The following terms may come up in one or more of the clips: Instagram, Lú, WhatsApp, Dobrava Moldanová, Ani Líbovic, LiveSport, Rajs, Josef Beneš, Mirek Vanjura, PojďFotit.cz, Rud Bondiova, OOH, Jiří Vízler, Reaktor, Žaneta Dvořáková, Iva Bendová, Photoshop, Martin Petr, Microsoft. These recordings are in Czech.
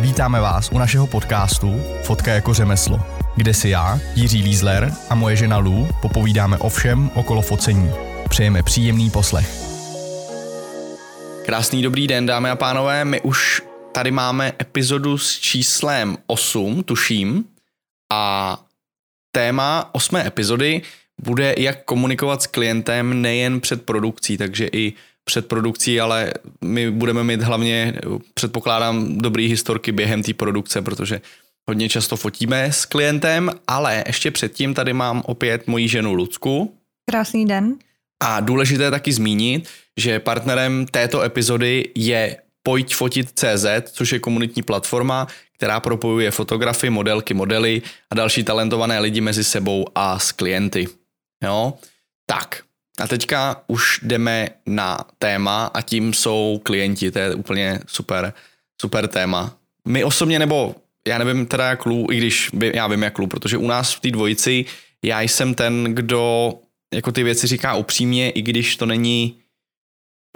Vítáme vás u našeho podcastu Fotka jako řemeslo, kde si já, Jiří Vízler a moje žena Lú popovídáme o všem okolo focení. Přejeme příjemný poslech. Krásný dobrý den, dámy a pánové, my už tady máme epizodu s číslem 8, tuším, a téma 8. epizody bude, jak komunikovat s klientem nejen před produkcí, takže i před produkcí, ale my budeme mít hlavně, předpokládám, dobrý historky během té produkce, protože hodně často fotíme s klientem, ale ještě předtím tady mám opět moji ženu Lucku. Krásný den. A důležité je taky zmínit, že partnerem této epizody je PojďFotit.cz, což je komunitní platforma, která propojuje fotografy, modelky, modely a další talentované lidi mezi sebou a s klienty. Jo? Tak. A teďka už jdeme na téma a tím jsou klienti, to je úplně super, super téma. My osobně, nebo já nevím teda jak Lů, i když já vím jak Lů, protože u nás v té dvojici já jsem ten, kdo jako ty věci říká upřímně, i když to není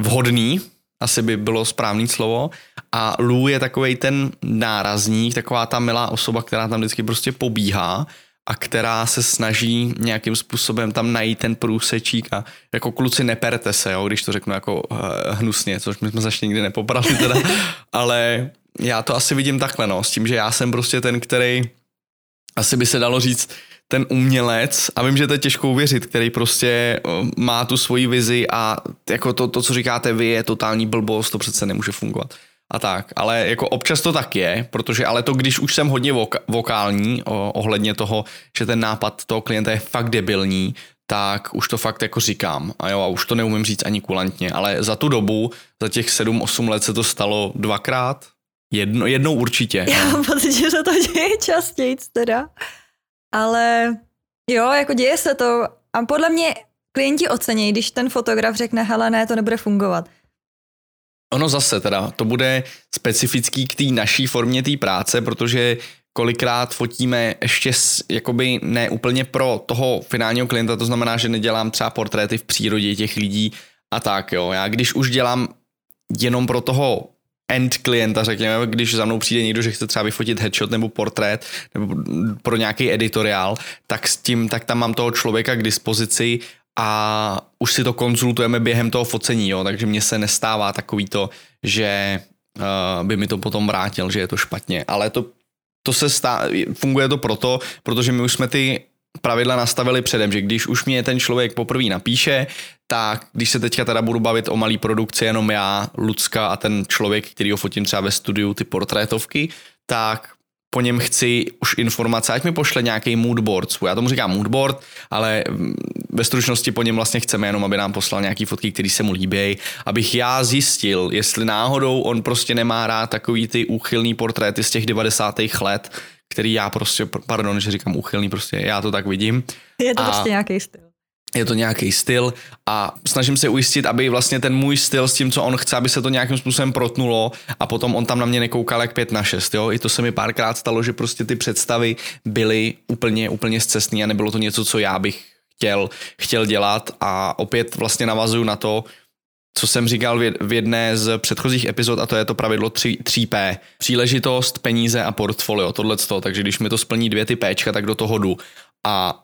vhodný, asi by bylo správný slovo, a Lů je takovej ten nárazník, taková ta milá osoba, která tam vždycky prostě pobíhá a která se snaží nějakým způsobem tam najít ten průsečík a jako kluci neperte se, jo, když to řeknu jako hnusně, což my jsme se ještě nikdy nepoprali teda, ale já to asi vidím takhle, no, s tím, že já jsem prostě ten, který asi by se dalo říct ten umělec, a vím, že to je těžko uvěřit, který prostě má tu svoji vizi a jako to, co říkáte vy, je totální blbost, to přece nemůže fungovat. A tak, ale jako občas to tak je, protože ale to, když už jsem hodně vokální ohledně toho, že ten nápad toho klienta je fakt debilní, tak už to fakt jako říkám. A jo, a už to neumím říct ani kulantně, ale za tu dobu, za těch 7-8 let se to stalo dvakrát, jednou určitě. Já mám pocit, že se to děje častěji teda, ale jo, jako děje se to a podle mě klienti ocení, když ten fotograf řekne, hele ne, to nebude fungovat. Ono zase teda, to bude specifický k té naší formě té práce, protože kolikrát fotíme ještě jakoby ne úplně pro toho finálního klienta, to znamená, že nedělám třeba portréty v přírodě těch lidí a tak jo. Já když už dělám jenom pro toho end klienta, řekněme, když za mnou přijde někdo, že chce třeba vyfotit headshot nebo portrét nebo pro nějaký editoriál, tak s tím, tak tam mám toho člověka k dispozici a už si to konzultujeme během toho focení, jo, takže mně se nestává takový to, že by mi to potom vrátil, že je to špatně, ale to se funguje to proto, protože my už jsme ty pravidla nastavili předem, že když už mě ten člověk poprvé napíše, tak když se teďka teda budu bavit o malý produkci, jenom já, Lucka a ten člověk, který ho fotím třeba ve studiu, ty portrétovky, tak po něm chci už informace, ať mi pošle nějaký moodboard svůj. Já tomu říkám moodboard, ale ve stručnosti po něm vlastně chceme jenom, aby nám poslal nějaký fotky, které se mu líbí, abych já zjistil, jestli náhodou on prostě nemá rád takový ty úchylný portréty z těch 90. let, který já prostě, pardon, že říkám úchylný, prostě já to tak vidím. Je to prostě nějaký styl. Je to nějaký styl a snažím se ujistit, aby vlastně ten můj styl s tím, co on chce, aby se to nějakým způsobem protnulo a potom on tam na mě nekoukal jak 5 na 6, jo. I to se mi párkrát stalo, že prostě ty představy byly úplně scestný a nebylo to něco, co já bych chtěl dělat a opět vlastně navazuju na to, co jsem říkal v jedné z předchozích epizod a to je to pravidlo 3P. Příležitost, peníze a portfolio, tohleto, takže když mi to splní 2 ty Pčka, tak do toho jdu. A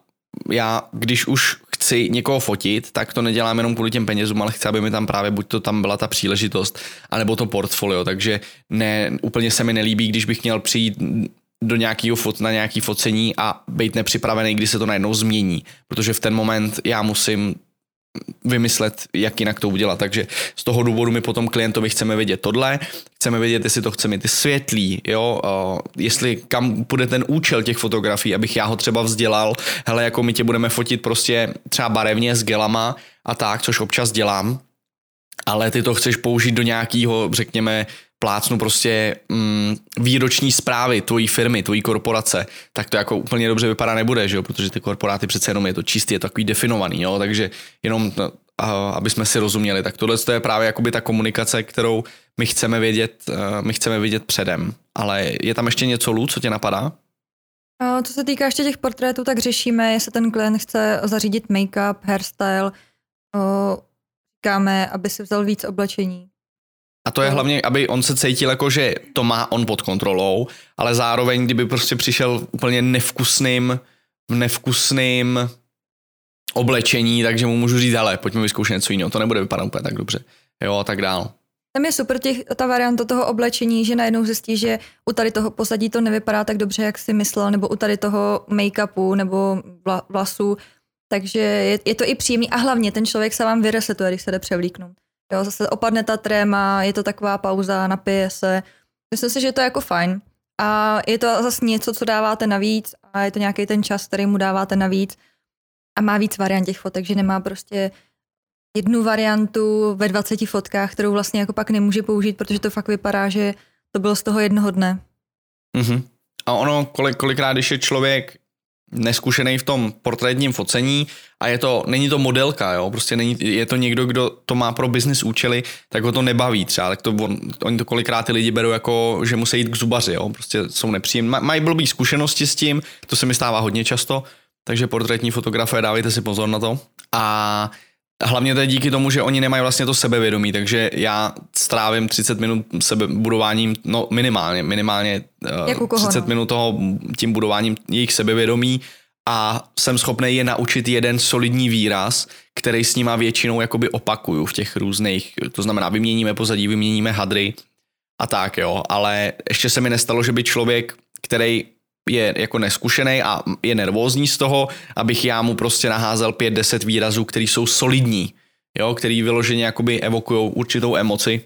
já, když už chci někoho fotit, tak to nedělám jenom kvůli těm penězům, ale chci, aby mi tam právě buď to tam byla ta příležitost, anebo to portfolio, takže ne, úplně se mi nelíbí, když bych měl přijít do nějakého na nějaký focení a být nepřipravený, když se to najednou změní, protože v ten moment já musím vymyslet, jak jinak to udělat, takže z toho důvodu my potom klientovi chceme vědět tohle, chceme vědět, jestli to chce mít ty světlý, jo, jestli kam půjde ten účel těch fotografií, abych já ho třeba vzdělal, hele, jako my tě budeme fotit prostě třeba barevně s gelama a tak, což občas dělám, ale ty to chceš použít do nějakého, řekněme, plácnu prostě výroční zprávy tvojí firmy, tvojí korporace, tak to jako úplně dobře vypadá nebude, že jo? Protože ty korporáty přece jenom je to čistý, je to takový definovaný, jo? Takže jenom, aby jsme si rozuměli, tak tohle je právě jakoby ta komunikace, kterou my chceme vědět předem. Ale je tam ještě něco, Lů, co tě napadá? Co se týká ještě těch portrétů, tak řešíme, jestli ten klient chce zařídit make-up, hairstyle, říkáme, aby si vzal víc oblečení. A to je hlavně, aby on se cítil jako, že to má on pod kontrolou, ale zároveň, kdyby prostě přišel úplně v nevkusným oblečení, takže mu můžu říct, hele, pojďme vyzkoušet něco jiného, to nebude vypadat úplně tak dobře, jo, a tak dál. Tam je super ta varianta toho oblečení, že najednou zjistí, že u tady toho pozadí to nevypadá tak dobře, jak si myslel, nebo u tady toho make-upu, nebo vlasů, takže je to i příjemný a hlavně ten člověk se vám vyresetuje, když se jde převlíknout. Jo, zase opadne ta tréma, je to taková pauza, napije se. Myslím si, že to je jako fajn. A je to zase něco, co dáváte navíc a je to nějaký ten čas, který mu dáváte navíc a má víc variant těch fotek, že nemá prostě jednu variantu ve 20 fotkách, kterou vlastně jako pak nemůže použít, protože to fakt vypadá, že to bylo z toho jednoho dne. Mm-hmm. A ono, kolikrát, když je člověk neskušený v tom portrétním focení a není to modelka, jo, prostě je to někdo, kdo to má pro business účely, tak ho to nebaví třeba, tak oni to kolikrát ty lidi berou jako, že musí jít k zubaři, jo, prostě jsou nepříjemní, mají blbý zkušenosti s tím, to se mi stává hodně často, takže portrétní fotografové, dávejte si pozor na to a hlavně to je díky tomu, že oni nemají vlastně to sebevědomí, takže já strávím 30 minut budováním, no minimálně 30 minut toho tím budováním jejich sebevědomí a jsem schopný je naučit jeden solidní výraz, který s nima většinou jakoby opakuju v těch různých, to znamená vyměníme pozadí, vyměníme hadry a tak jo, ale ještě se mi nestalo, že by člověk, který je jako neskušenej a je nervózní z toho, abych já mu prostě naházel 5-10 výrazů, který jsou solidní, jo, který vyloženě jakoby evokujou určitou emoci.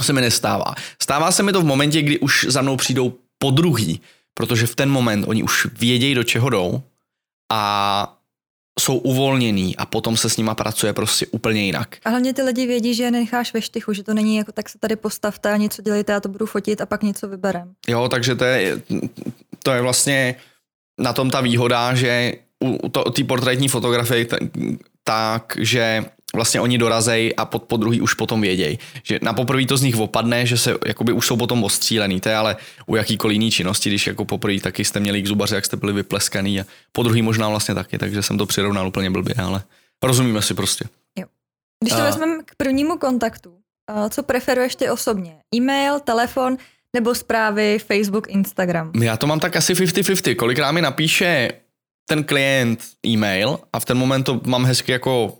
To se mi nestává. Stává se mi to v momentě, kdy už za mnou přijdou podruhý, protože v ten moment oni už vědějí, do čeho jdou a jsou uvolněný a potom se s nima pracuje prostě úplně jinak. A hlavně ty lidi vědí, že je necháš ve štychu, že to není jako tak se tady postavte a něco dělejte, já to budu fotit a pak něco vyberem. Jo, takže to je vlastně na tom ta výhoda, že u té portrétní fotografie takže vlastně oni dorazej a podruhý už potom vědějí. Že na poprvé to z nich opadne, že se jakoby už jsou potom ostřílený, to je ale u jakýkoliv jiný činnosti, když jako poprvé taky jste měli k zubaři, jak jste byli vypleskaný a podruhý možná vlastně taky, takže jsem to přirovnal úplně blbě, ale rozumíme si prostě. Jo. Když to vezmeme k prvnímu kontaktu, co preferuješ ty osobně? E-mail, telefon nebo zprávy, Facebook, Instagram? Já to mám tak asi 50-50, kolikrát mi napíše ten klient e-mail a v ten moment to mám hezky jako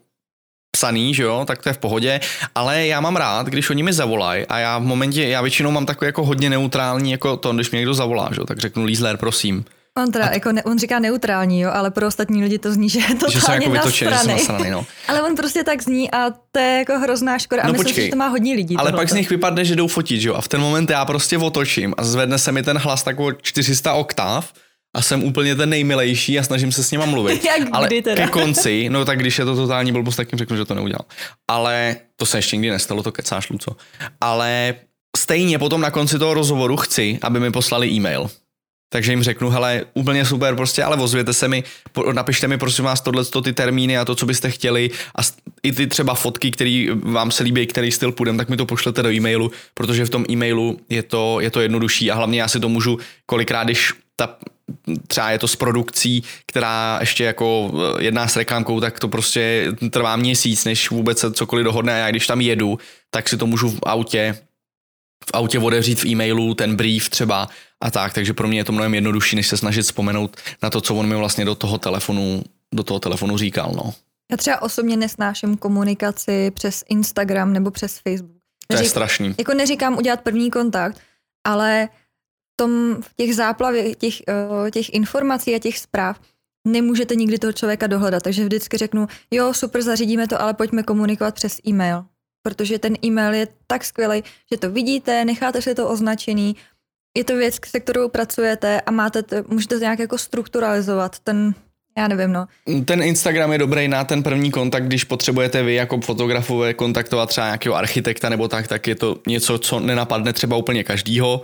psaný, že jo, tak to je v pohodě, ale já mám rád, když oni mi zavolají a já většinou mám takový jako hodně neutrální, jako to, když mě někdo zavolá, že jo, tak řeknu Lízler, prosím. On říká neutrální, jo, ale pro ostatní lidi to zní, že je totálně jako nasranej. No. Ale on prostě tak zní a to je jako hrozná škoda a no, myslím, že to má hodně lidí. Ale pak z nich vypadne, že jdou fotit, že jo, a v ten moment já prostě otočím a zvedne se mi ten hlas takový 400 oktáv a jsem úplně ten nejmilejší a snažím se s nima mluvit. Ale ke konci, no tak když je to totální blbost, tak jim řeknu, že to neudělal. Ale to se ještě nikdy nestalo, to kecáš, Luco. Ale stejně potom na konci toho rozhovoru chci, aby mi poslali e-mail. Takže jim řeknu, hele, úplně super prostě, ale ozvěte se mi, napište mi prosím vás tohleto ty termíny a to, co byste chtěli a i ty třeba fotky, které vám se líbí, který styl půjdem, tak mi to pošlete do e-mailu, protože v tom e-mailu je to jednodušší a hlavně já si to můžu kolikrát, když třeba je to s produkcí, která ještě jako jedná s reklamkou, tak to prostě trvá měsíc, než vůbec se cokoliv dohodne a já když tam jedu, tak si to můžu v autě odevřít v e-mailu, ten brief třeba a tak, takže pro mě je to mnohem jednodušší, než se snažit vzpomenout na to, co on mi vlastně do toho telefonu říkal, no. Já třeba osobně nesnáším komunikaci přes Instagram nebo přes Facebook. To je strašný. Jako neříkám udělat první kontakt, ale v těch záplavě těch informací a těch zpráv nemůžete nikdy toho člověka dohledat, takže vždycky řeknu, jo, super, zařídíme to, ale pojďme komunikovat přes e-mail, protože ten e-mail je tak skvělý, že to vidíte, necháte si to označený, je to věc, se kterou pracujete a můžete to nějak jako strukturalizovat, já nevím, no. Ten Instagram je dobrý na ten první kontakt, když potřebujete vy jako fotografové kontaktovat třeba nějakého architekta nebo tak je to něco, co nenapadne třeba úplně každýho,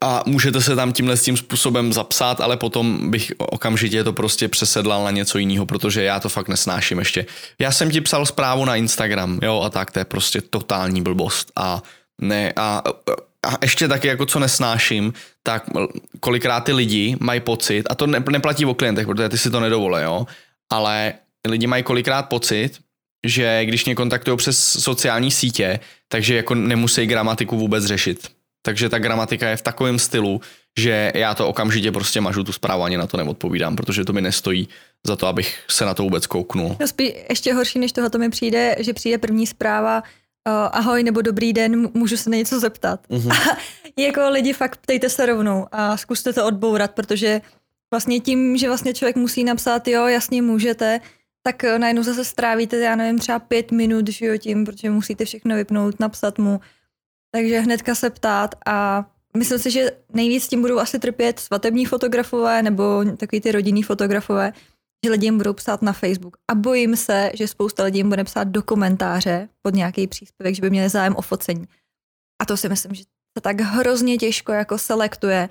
a můžete se tam tímhle s tím způsobem zapsat, ale potom bych okamžitě to prostě přesedlal na něco jiného, protože já to fakt nesnáším ještě. Já jsem ti psal zprávu na Instagram, jo, a tak to je prostě totální blbost a ještě taky jako co nesnáším, tak kolikrát ty lidi mají pocit, a to neplatí o klientech, protože ty si to nedovolí, jo, ale lidi mají kolikrát pocit, že když mě kontaktují přes sociální sítě, takže jako nemusí gramatiku vůbec řešit. Takže ta gramatika je v takovém stylu, že já to okamžitě prostě mažu tu zprávu, ani na to neodpovídám, protože to mi nestojí za to, abych se na to vůbec kouknul. No spíš ještě horší, než tohoto mi přijde, že přijde první zpráva ahoj nebo dobrý den, můžu se na něco zeptat. Mm-hmm. A jako lidi fakt ptejte se rovnou a zkuste to odbourat, protože vlastně tím, že vlastně člověk musí napsat jo, jasně můžete, tak najednou zase strávíte, já nevím, třeba 5 minut tím, protože musíte všechno vypnout, napsat mu. Takže hnedka se ptát a myslím si, že nejvíc tím budou asi trpět svatební fotografové nebo takový ty rodinní fotografové, že lidi jim budou psát na Facebook. A bojím se, že spousta lidí jim bude psát do komentáře pod nějaký příspěvek, že by měli zájem o focení. A to si myslím, že to tak hrozně těžko jako selektuje,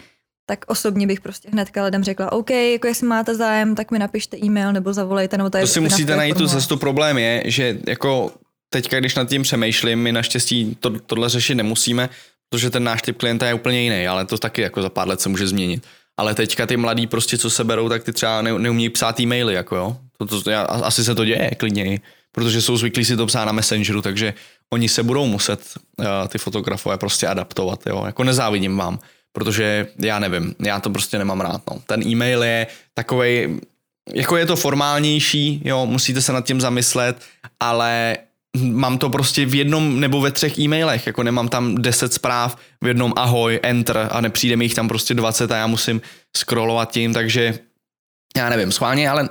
tak osobně bych prostě hnedka lidem řekla, OK, jako jestli máte zájem, tak mi napište e-mail nebo zavolejte. Nebo tady to si musíte najít tu cestu. Problém je, že jako teďka, když nad tím přemýšlím, my naštěstí tohle řešit nemusíme, protože ten náš typ klienta je úplně jiný, ale to taky jako za pár let se může změnit. Ale teďka ty mladí prostě, co se berou, tak ty třeba neumějí psát e-maily, jako jo. Asi se to děje klidněji, protože jsou zvyklí si to psát na Messengeru, takže oni se budou muset ty fotografové prostě adaptovat, jo. Jako nezávidím vám, protože já nevím, já to prostě nemám rád, no. Ten e-mail je takovej, jako je to formálnější, jo, musíte se nad tím zamyslet, ale mám to prostě v jednom nebo ve 3 e-mailech, jako nemám tam 10 zpráv v jednom ahoj, enter a nepřijde mi jich tam prostě 20 a já musím scrollovat tím, takže já nevím, schválně, ale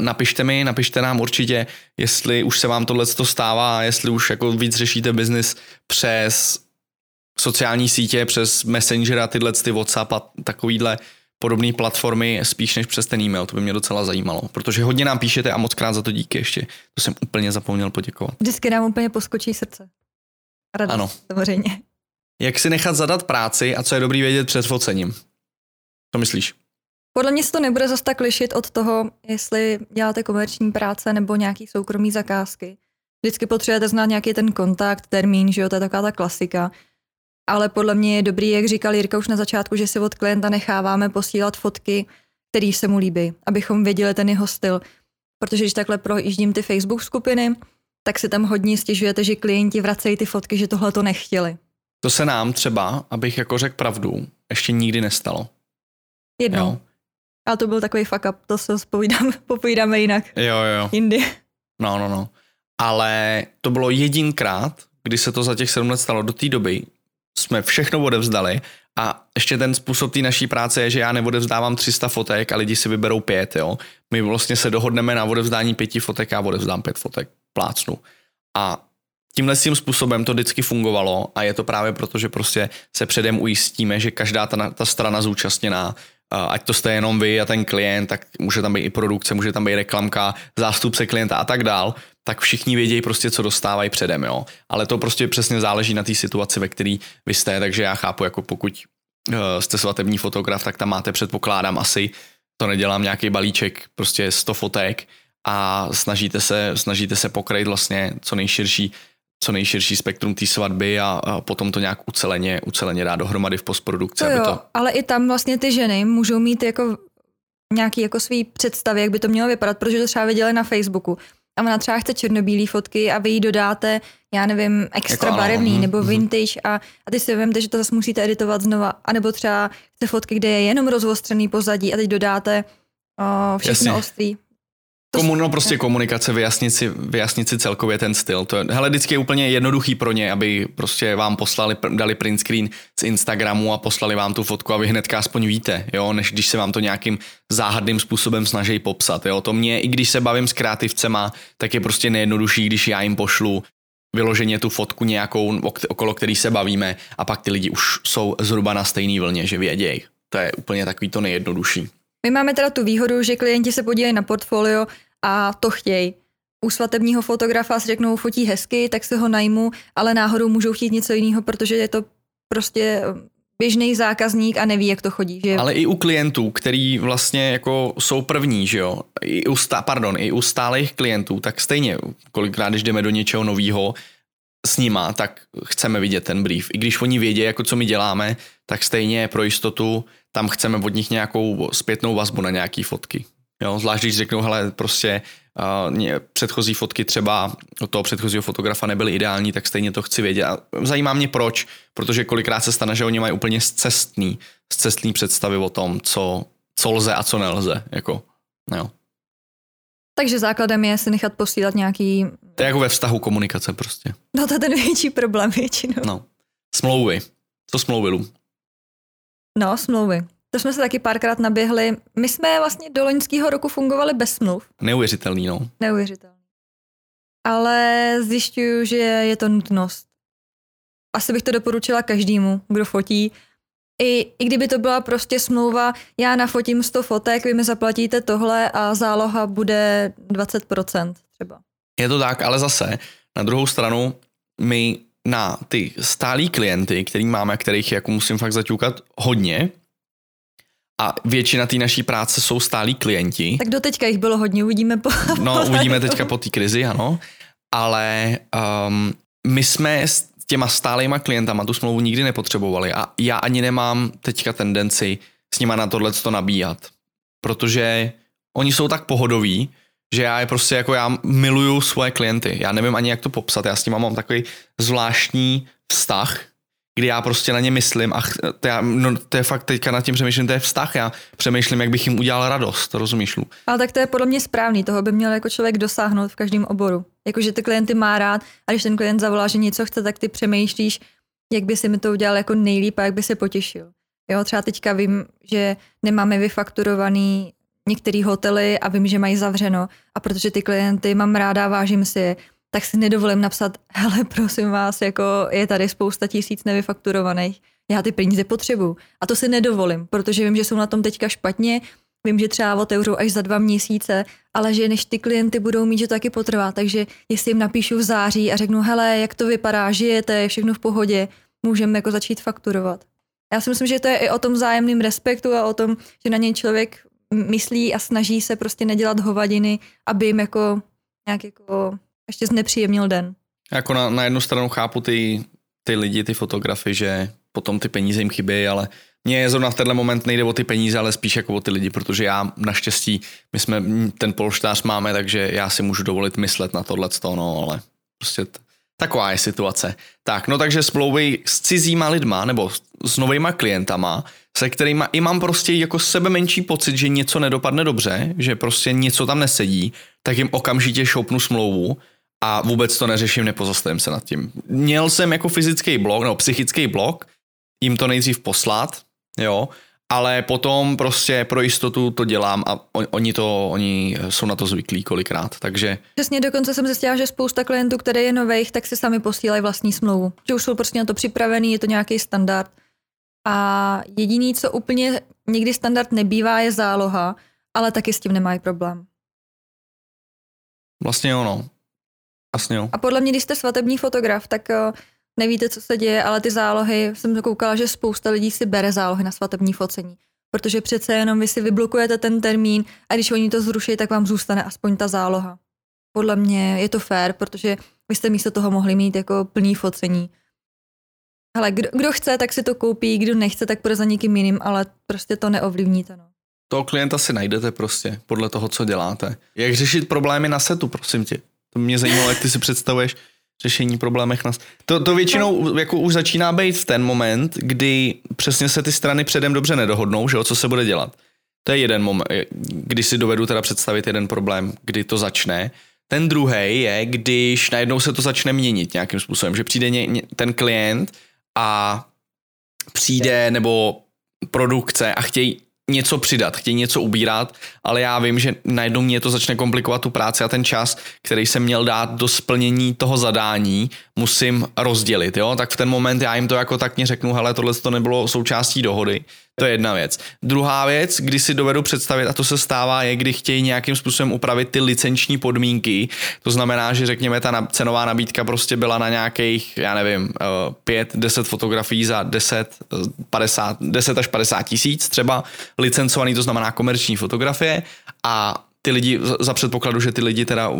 napište nám určitě, jestli už se vám tohleto stává, jestli už jako víc řešíte biznis přes sociální sítě, přes Messengera, tyhle ty WhatsApp a takovýhle podobné platformy spíš než přes ten e-mail, to by mě docela zajímalo, protože hodně nám píšete a moc krát za to díky ještě, to jsem úplně zapomněl poděkovat. Vždycky nám úplně poskočí srdce. Radost, ano. Samozřejmě. Jak si nechat zadat práci a co je dobrý vědět před focením? Co myslíš? Podle mě se to nebude zas tak lišit od toho, jestli děláte komerční práce nebo nějaký soukromý zakázky. Vždycky potřebujete znát nějaký ten kontakt, termín, že jo, to je taková ta klasika. Ale podle mě je dobrý, jak říkal Jirka už na začátku, že si od klienta necháváme posílat fotky, které se mu líbí, abychom věděli ten jeho styl. Protože když takhle projíždím ty Facebook skupiny, tak si tam hodně stěžujete, že klienti vracejí ty fotky, že tohle to nechtěli. To se nám třeba, abych jako řekl pravdu, ještě nikdy nestalo. Jednou. Ale to byl takový fuck up, to se popovídáme jinak. Jo. Jindy. No. Ale to bylo jedinkrát, kdy se to za těch 7 let stalo. Do té doby jsme všechno odevzdali a ještě ten způsob té naší práce je, že já neodevzdávám 300 fotek a lidi si vyberou 5, jo. My vlastně se dohodneme na odevzdání 5 fotek a odevzdám 5 fotek, plácnu. A tímhle svým způsobem to vždycky fungovalo a je to právě proto, že prostě se předem ujistíme, že každá ta strana zúčastněná, ať to jste jenom vy a ten klient, tak může tam být i produkce, může tam být reklamka, zástupce klienta a tak dál, tak všichni vědějí prostě, co dostávají předem, jo. Ale to prostě přesně záleží na té situaci, ve které vy jste, takže já chápu, jako pokud jste svatební fotograf, tak tam máte, předpokládám asi, to nedělám, nějaký balíček, prostě 100 fotek a snažíte se pokrýt vlastně co nejširší spektrum té svatby a potom to nějak uceleně dá dohromady v postprodukci. To jo, aby to... ale i tam vlastně ty ženy můžou mít jako nějaký jako svý představy, jak by to mělo vypadat, protože to třeba viděli na Facebooku. A ona třeba chce černobílý fotky a vy jí dodáte, já nevím, extra jako barevný ano. Nebo vintage a teď si vemte, že to zase musíte editovat znova. A nebo třeba chce fotky, kde je jenom rozvostřený pozadí a teď dodáte všechno jasně. Ostrý. Prostě komunikace, vyjasnit si celkově ten styl. To je, hele, vždycky je úplně jednoduchý pro ně, aby prostě vám dali print screen z Instagramu a poslali vám tu fotku a vy hnedka aspoň víte, jo, než když se vám to nějakým záhadným způsobem snaží popsat, jo. To mě, i když se bavím s kreativcema, tak je prostě nejjednodušší, když já jim pošlu vyloženě tu fotku nějakou, okolo který se bavíme a pak ty lidi už jsou zhruba na stejný vlně, že vědějí. To je úplně takový to nejjednodušší. My máme teda tu výhodu, že klienti se podílejí na portfolio a to chtějí. U svatebního fotografa si řeknou, fotí hezky, tak se ho najmu, ale náhodou můžou chtít něco jiného, protože je to prostě běžný zákazník a neví, jak to chodí. Že? Ale i u klientů, který vlastně jako jsou první, že jo? I u stálých klientů, tak stejně, kolikrát, když jdeme do něčeho nového s nima, tak chceme vidět ten brief. I když oni vědí, jako co my děláme, tak stejně pro jistotu tam chceme od nich nějakou zpětnou vazbu na nějaký fotky. Jo, zvlášť, když řeknou, hele, prostě předchozí fotky třeba od toho předchozího fotografa nebyly ideální, tak stejně to chci vědět. A zajímá mě proč, protože kolikrát se stane, že oni mají úplně zcestný představy o tom, co lze a co nelze. Jako, jo. Takže základem je si nechat posílat nějaký... To je jako ve vztahu komunikace prostě. No to je ten větší problém většinou. No. Smlouvy. Co smlouvy, Lú? No, smlouvy. To jsme se taky párkrát naběhli. My jsme vlastně do loňského roku fungovali bez smluv. Neuvěřitelný, no. Neuvěřitelný. Ale zjišťuju, že je to nutnost. Asi bych to doporučila každému, kdo fotí. I kdyby to byla prostě smlouva, já nafotím 100 fotek, vy mi zaplatíte tohle a záloha bude 20% třeba. Je to tak, ale zase na druhou stranu my na ty stálí klienty, který máme, kterých jako musím fakt zaťukat hodně, a většina té naší práce jsou stálí klienti. Tak doteďka jich bylo hodně, uvidíme po... uvidíme teďka po té krizi, ano. Ale my jsme s těma stálejma klientama tu smlouvu nikdy nepotřebovali a já ani nemám teďka tendenci s nima na tohleto nabíhat. Protože oni jsou tak pohodoví, že já je prostě jako já miluju svoje klienty. Já nevím ani, jak to popsat. Já s nima mám takový zvláštní vztah, kdy já prostě na ně myslím a to je fakt teďka nad tím přemýšlím, to je vztah, já přemýšlím, jak bych jim udělal radost, rozumíš, Lú? Ale tak to je podle mě správný, toho by měl jako člověk dosáhnout v každém oboru. Jakože ty klienty má rád a když ten klient zavolá, že něco chce, tak ty přemýšlíš, jak by si mi to udělal jako nejlíp a jak by se potěšil. Jo, třeba teďka vím, že nemáme vyfakturovaný některé hotely a vím, že mají zavřeno a protože ty klienty mám ráda, vážím si je, tak si nedovolím napsat, hele, prosím vás, jako je tady spousta tisíc nevyfakturovaných, já ty peníze potřebuju. A to si nedovolím, protože vím, že jsou na tom teďka špatně, vím, že třeba otevřou až za 2 měsíce, ale že než ty klienty budou mít, že to taky potrvá, takže jestli jim napíšu v září a řeknu, hele, jak to vypadá, žijete, je všechno v pohodě, můžeme jako začít fakturovat. Já si myslím, že to je i o tom vzájemném respektu a o tom, že na něj člověk myslí a snaží se prostě nedělat hovadiny, aby jim jako nějak jako ještě znepříjemnil den. Jako na jednu stranu chápu ty lidi, ty fotografy, že potom ty peníze jim chybí, ale mně zrovna v tenhle moment nejde o ty peníze, ale spíš jako o ty lidi, protože já naštěstí, my jsme ten polštář máme, takže já si můžu dovolit myslet na tohleto, no, ale prostě taková je situace. Tak, no takže smlouvy s cizíma lidma nebo s novejma klientama, se kterýma i mám prostě jako sebe menší pocit, že něco nedopadne dobře, že prostě něco tam nesedí, tak jim okamžitě šoupnu smlouvu a vůbec to neřeším, nepozastavím se nad tím. Měl jsem jako fyzický blok, no psychický blok, jim to nejdřív poslat, jo, ale potom prostě pro jistotu to dělám a oni jsou na to zvyklí kolikrát, takže... Přesně, dokonce jsem zjistila, že spousta klientů, které je novejch, tak si sami posílají vlastní smlouvu. Že už jsou prostě na to připravený, je to nějaký standard. A jediný, co úplně někdy standard nebývá, je záloha, ale taky s tím nemají problém. Vlastně jo, no. Vlastně jo. A podle mě, když jste svatební fotograf, tak nevíte, co se děje, ale ty zálohy, jsem koukala, že spousta lidí si bere zálohy na svatební focení, protože přece jenom vy si vyblokujete ten termín a když oni to zruší, tak vám zůstane aspoň ta záloha. Podle mě je to fér, protože vy jste místo toho mohli mít jako plný focení. Hele, kdo chce, tak si to koupí, kdo nechce, tak půjde za někým jiným, ale prostě to neovlivníte, no. Toho klienta si najdete prostě, podle toho, co děláte. Jak řešit problémy na setu, prosím tě? To mě zajímalo, jak ty si představuješ řešení problémech na setu. To většinou jako už začíná být v ten moment, kdy přesně se ty strany předem dobře nedohodnou, že jo, co se bude dělat. To je jeden moment, kdy si dovedu teda představit jeden problém, kdy to začne. Ten druhý je, když najednou se to začne měnit nějakým způsobem, že přijde ten klient a přijde nebo produkce a chtějí něco přidat, chtějí něco ubírat, ale já vím, že najednou mě to začne komplikovat tu práci a ten čas, který jsem měl dát do splnění toho zadání, musím rozdělit, jo? Tak v ten moment já jim to jako tak mě řeknu, hele, tohle to nebylo součástí dohody. To je jedna věc. Druhá věc, kdy si dovedu představit, a to se stává, je, kdy chtějí nějakým způsobem upravit ty licenční podmínky. To znamená, že řekněme, ta cenová nabídka prostě byla na nějakých, já nevím, 5-10 fotografií za 10 až 50 tisíc třeba licencovaný, to znamená komerční fotografie a ty lidi, za předpokladu, že ty lidi teda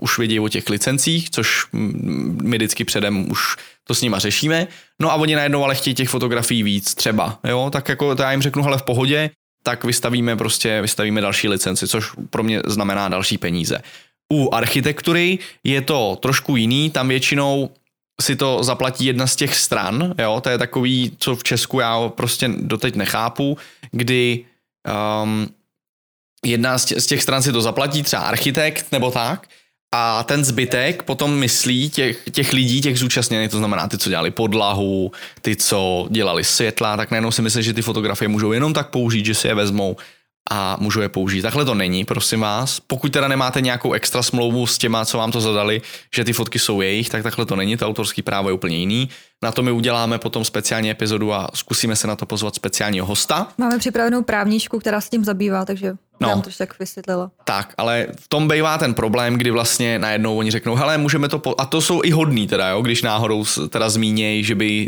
už vědí o těch licencích, což my vždycky předem už to s nima řešíme. No a oni najednou ale chtějí těch fotografií víc třeba, jo, tak jako to já jim řeknu, hele v pohodě, tak vystavíme další licenci, což pro mě znamená další peníze. U architektury je to trošku jiný, tam většinou si to zaplatí jedna z těch stran, jo? To je takový, co v Česku já prostě doteď nechápu, kdy jedna z těch stran si to zaplatí, třeba architekt nebo tak, a ten zbytek potom myslí těch lidí, těch zúčastněných, to znamená ty, co dělali podlahu, ty, co dělali světla, tak najednou si myslí, že ty fotografie můžou jenom tak použít, že si je vezmou a můžu je použít. Takhle to není, prosím vás. Pokud teda nemáte nějakou extra smlouvu s těma, co vám to zadali, že ty fotky jsou jejich, tak takhle to není, to autorský právo je úplně jiný. Na to my uděláme potom speciální epizodu a zkusíme se na to pozvat speciálního hosta. Máme připravenou právničku, která se tím zabývá, takže nám to už tak vysvětlila. Tak, ale v tom bývá ten problém, kdy vlastně najednou oni řeknou, hele, můžeme to, a to jsou i hodný teda, jo, když náhodou teda zmínějí,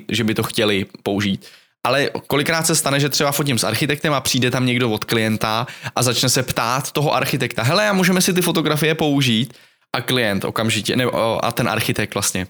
že by to chtěli použít. Ale kolikrát se stane, že třeba fotím s architektem a přijde tam někdo od klienta a začne se ptát toho architekta, hele, a můžeme si ty fotografie použít? A klient okamžitě, a ten architekt vlastně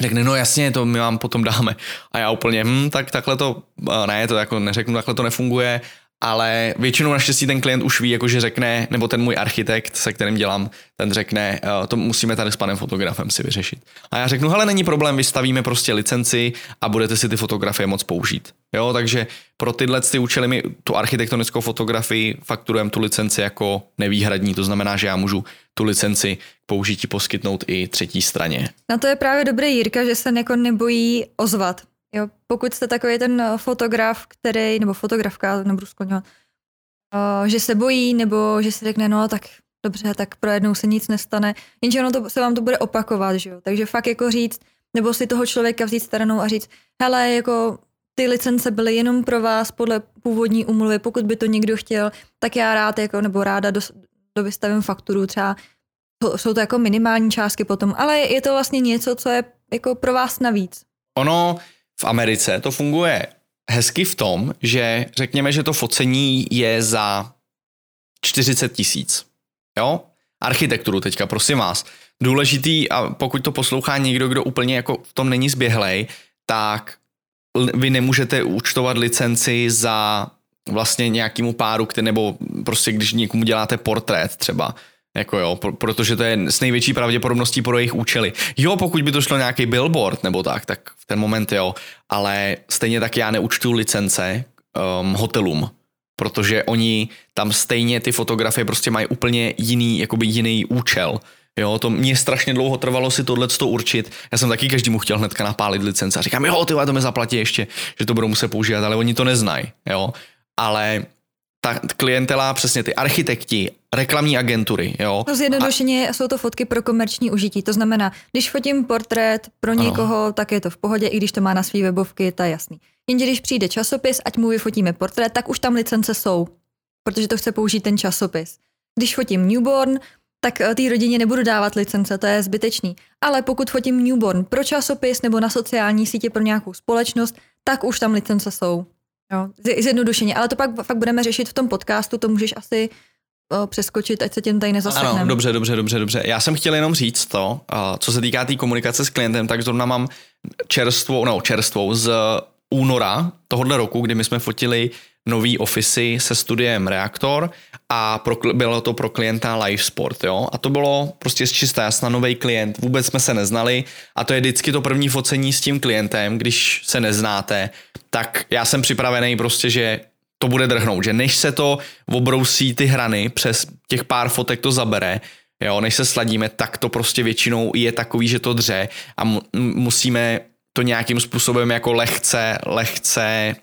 řekne, no jasně, to my vám potom dáme. A já úplně, tak takhle to, ne, to jako neřeknu, takhle to nefunguje, ale většinou naštěstí ten klient už ví, jakože řekne, nebo ten můj architekt, se kterým dělám, ten řekne, to musíme tady s panem fotografem si vyřešit. A já řeknu, hele, není problém, vystavíme prostě licenci a budete si ty fotografie moc použít. Jo, takže pro tyhle ty účely my tu architektonickou fotografii fakturujeme tu licenci jako nevýhradní, to znamená, že já můžu tu licenci k použití poskytnout i třetí straně. Na to je právě dobré, Jirka, že se jako nebojí ozvat. Jo, pokud jste takový ten fotograf, který, nebo fotografka, nebudu skloňovat, že se bojí, nebo že si řekne, no tak dobře, tak pro jednou se nic nestane, jenže ono to, se vám to bude opakovat, že jo, takže fakt jako říct, nebo si toho člověka vzít stranou a říct, hele, jako ty licence byly jenom pro vás podle původní úmluvy, pokud by to někdo chtěl, tak já rád, jako, nebo ráda dovystavím fakturu třeba, jsou to jako minimální částky potom, ale je to vlastně něco, co je jako pro vás navíc. Ono v Americe to funguje hezky v tom, že řekněme, že to focení je za 40 000. Jo? Architekturu teďka, prosím vás. Důležitý, a pokud to poslouchá někdo, kdo úplně jako v tom není zběhlej, tak vy nemůžete účtovat licenci za vlastně nějakému páru, nebo prostě když někomu děláte portrét třeba, jako jo, protože to je s největší pravděpodobností pro jejich účely. Jo, pokud by to šlo nějaký billboard nebo tak v ten moment jo, ale stejně tak já neúčtuju licence hotelům, protože oni tam stejně ty fotografie prostě mají úplně jiný, jakoby jiný účel. Jo, to mě strašně dlouho trvalo si tohleto určit. Já jsem taky každému chtěl hnedka napálit licence a říkám, jo, ty to mi zaplatí ještě, že to budou muset používat, ale oni to neznají, jo. Ale ta klientela, přesně ty architekti, reklamní agentury, jo. No zjednodušeně jsou to fotky pro komerční užití, to znamená, když fotím portrét pro někoho, tak je to v pohodě, i když to má na svý webovky, to je jasný. Jenže když přijde časopis, ať mu vyfotíme portrét, tak už tam licence jsou, protože to chce použít ten časopis. Když fotím newborn, tak té rodině nebudu dávat licence, to je zbytečný. Ale pokud fotím newborn pro časopis nebo na sociální sítě pro nějakou společnost, tak už tam licence jsou. Jo, zjednodušeně, ale to pak budeme řešit v tom podcastu, to můžeš asi přeskočit, ať se tím tady nezasekneme. Ano, dobře. Já jsem chtěl jenom říct to, co se týká té komunikace s klientem, tak zrovna mám čerstvou z února tohohle roku, kdy my jsme fotili nový ofisy se studiem Reaktor a bylo to pro klienta LiveSport, jo. A to bylo prostě z čistá jasna nový klient, vůbec jsme se neznali a to je vždycky to první focení s tím klientem, když se neznáte, tak já jsem připravený prostě, že to bude drhnout, že než se to obrousí ty hrany, přes těch pár fotek to zabere, jo, než se sladíme, tak to prostě většinou je takový, že to dře a musíme to nějakým způsobem jako lehce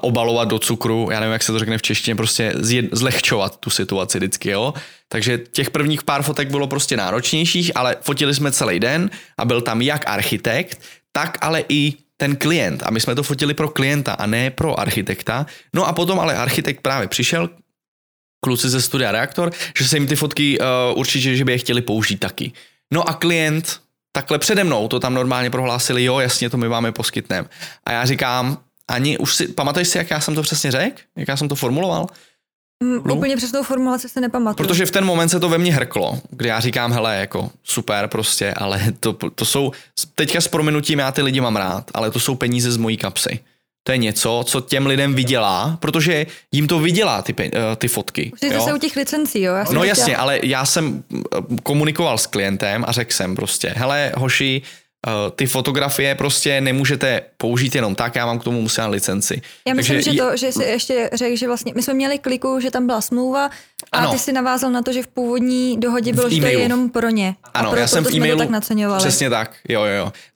obalovat do cukru, já nevím, jak se to řekne v češtině, prostě zlehčovat tu situaci vždycky, jo. Takže těch prvních pár fotek bylo prostě náročnějších, ale fotili jsme celý den a byl tam jak architekt, tak ale i ten klient a my jsme to fotili pro klienta a ne pro architekta. No a potom ale architekt právě přišel, kluci ze studia Reaktor, že se jim ty fotky určitě, že by je chtěli použít taky. No a klient takhle přede mnou to tam normálně prohlásili, jo, jasně, to my vám je poskytneme. A já říkám, Ani, pamatuješ si, jak já jsem to přesně řekl? Jak já jsem to formuloval? Úplně přesnou formulaci se nepamatuju. Protože v ten moment se to ve mně hrklo, kdy já říkám, hele, jako super prostě, ale to jsou, teďka s prominutím já ty lidi mám rád, ale to jsou peníze z mojí kapsy. To je něco, co těm lidem vydělá, protože jim to vydělá ty fotky. Už jsi se u těch licencí, jo? No jasně, ale já jsem komunikoval s klientem a řekl jsem prostě, hele hoši, ty fotografie prostě nemůžete použít jenom tak, já mám k tomu musela licenci. Já myslím, že jsi ještě řekl, že vlastně, my jsme měli kliku, že tam byla smlouva a ano. Ty jsi navázal na to, že v původní dohodě bylo, že to je jenom pro ně. Ano, já jsem v e-mailu, tak naceňovali. Přesně tak, jo.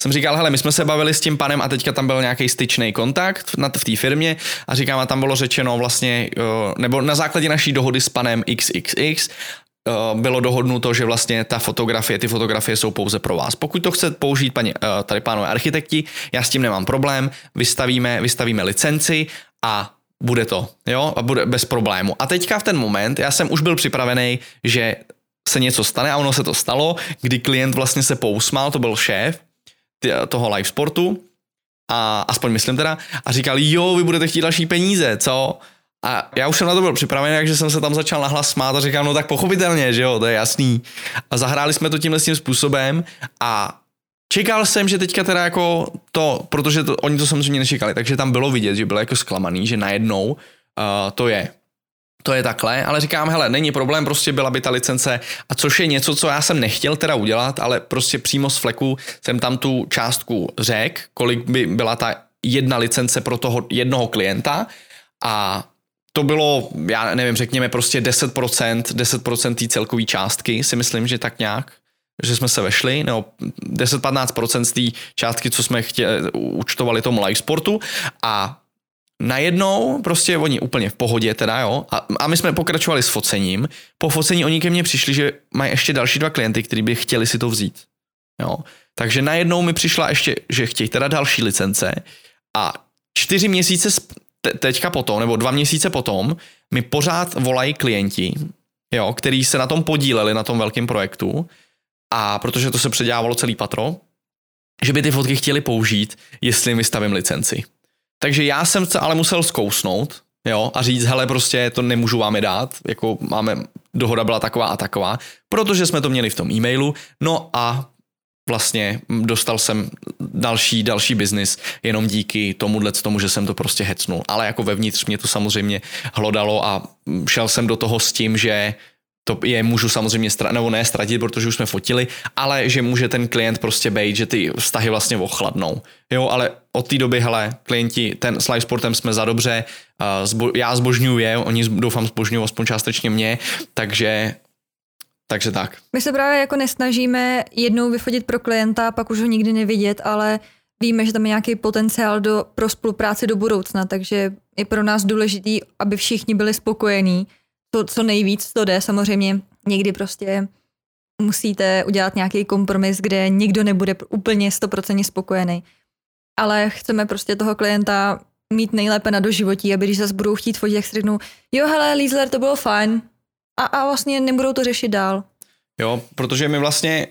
Jsem říkal, hele, my jsme se bavili s tím panem a teďka tam byl nějaký styčný kontakt v té firmě a říkám, a tam bylo řečeno vlastně, nebo na základě naší dohody s panem XXX, bylo dohodnuto, že vlastně ty fotografie jsou pouze pro vás. Pokud to chce použít tady pánové architekti, já s tím nemám problém, vystavíme licenci a bude to, jo, a bude bez problému. A teďka v ten moment, já jsem už byl připravený, že se něco stane a ono se to stalo, kdy klient vlastně se pousmál, to byl šéf toho LiveSportu, a aspoň myslím teda, a říkal, jo, vy budete chtít další peníze, co? A já už jsem na to byl připravený, takže jsem se tam začal nahlas smát a říkám, no tak pochopitelně, že jo, to je jasný. A zahráli jsme to tímhle s tím způsobem a čekal jsem, že teďka teda jako to, protože oni to samozřejmě nečekali, takže tam bylo vidět, že bylo jako zklamaný, že najednou to je takhle, ale říkám, hele, není problém, prostě byla by ta licence, a což je něco, co já jsem nechtěl teda udělat, ale prostě přímo z fleku jsem tam tu částku řekl, kolik by byla ta jedna licence pro toho jednoho klienta a to bylo, já nevím, řekněme prostě 10% té celkové částky, si myslím, že tak nějak, že jsme se vešli, nebo 10-15% z té částky, co jsme účtovali tomu LiveSportu, a najednou prostě oni úplně v pohodě teda, jo, a my jsme pokračovali s focením, po focení oni ke mně přišli, že mají ještě další 2 klienty, kteří by chtěli si to vzít, jo, takže najednou mi přišla ještě, že chtějí teda další licence a 4 měsíce teďka potom, nebo 2 měsíce potom, mi pořád volají klienti, jo, který se na tom podíleli, na tom velkém projektu, a protože to se předělávalo celý patro, že by ty fotky chtěli použít, jestli jim vystavím licenci. Takže já jsem se ale musel zkousnout, jo, a říct, hele, prostě to nemůžu vám dát, jako dohoda byla taková a taková, protože jsme to měli v tom e-mailu, no a vlastně dostal jsem další biznis jenom díky tomu, že jsem to prostě hecnul. Ale jako vevnitř mě to samozřejmě hlodalo a šel jsem do toho s tím, že to je můžu samozřejmě ztratit, protože už jsme fotili, ale že může ten klient prostě bejt, že ty vztahy vlastně ochladnou. Jo, ale od té doby, hele, klienti, s LiveSportem jsme za dobře, já zbožňuju je, oni doufám zbožňuju aspoň částečně mě, takže tak. My se právě jako nesnažíme jednou vyfotit pro klienta, pak už ho nikdy nevidět, ale víme, že tam je nějaký potenciál pro spolupráci do budoucna, takže je pro nás důležitý, aby všichni byli spokojení. To, co nejvíc to jde, samozřejmě někdy prostě musíte udělat nějaký kompromis, kde nikdo nebude úplně 100% spokojený. Ale chceme prostě toho klienta mít nejlépe na doživotí, aby když zase budou chtít fotit, tak si řeknou, jo hele, Vízler, to bylo fajn, a vlastně nebudou to řešit dál. Jo, protože my vlastně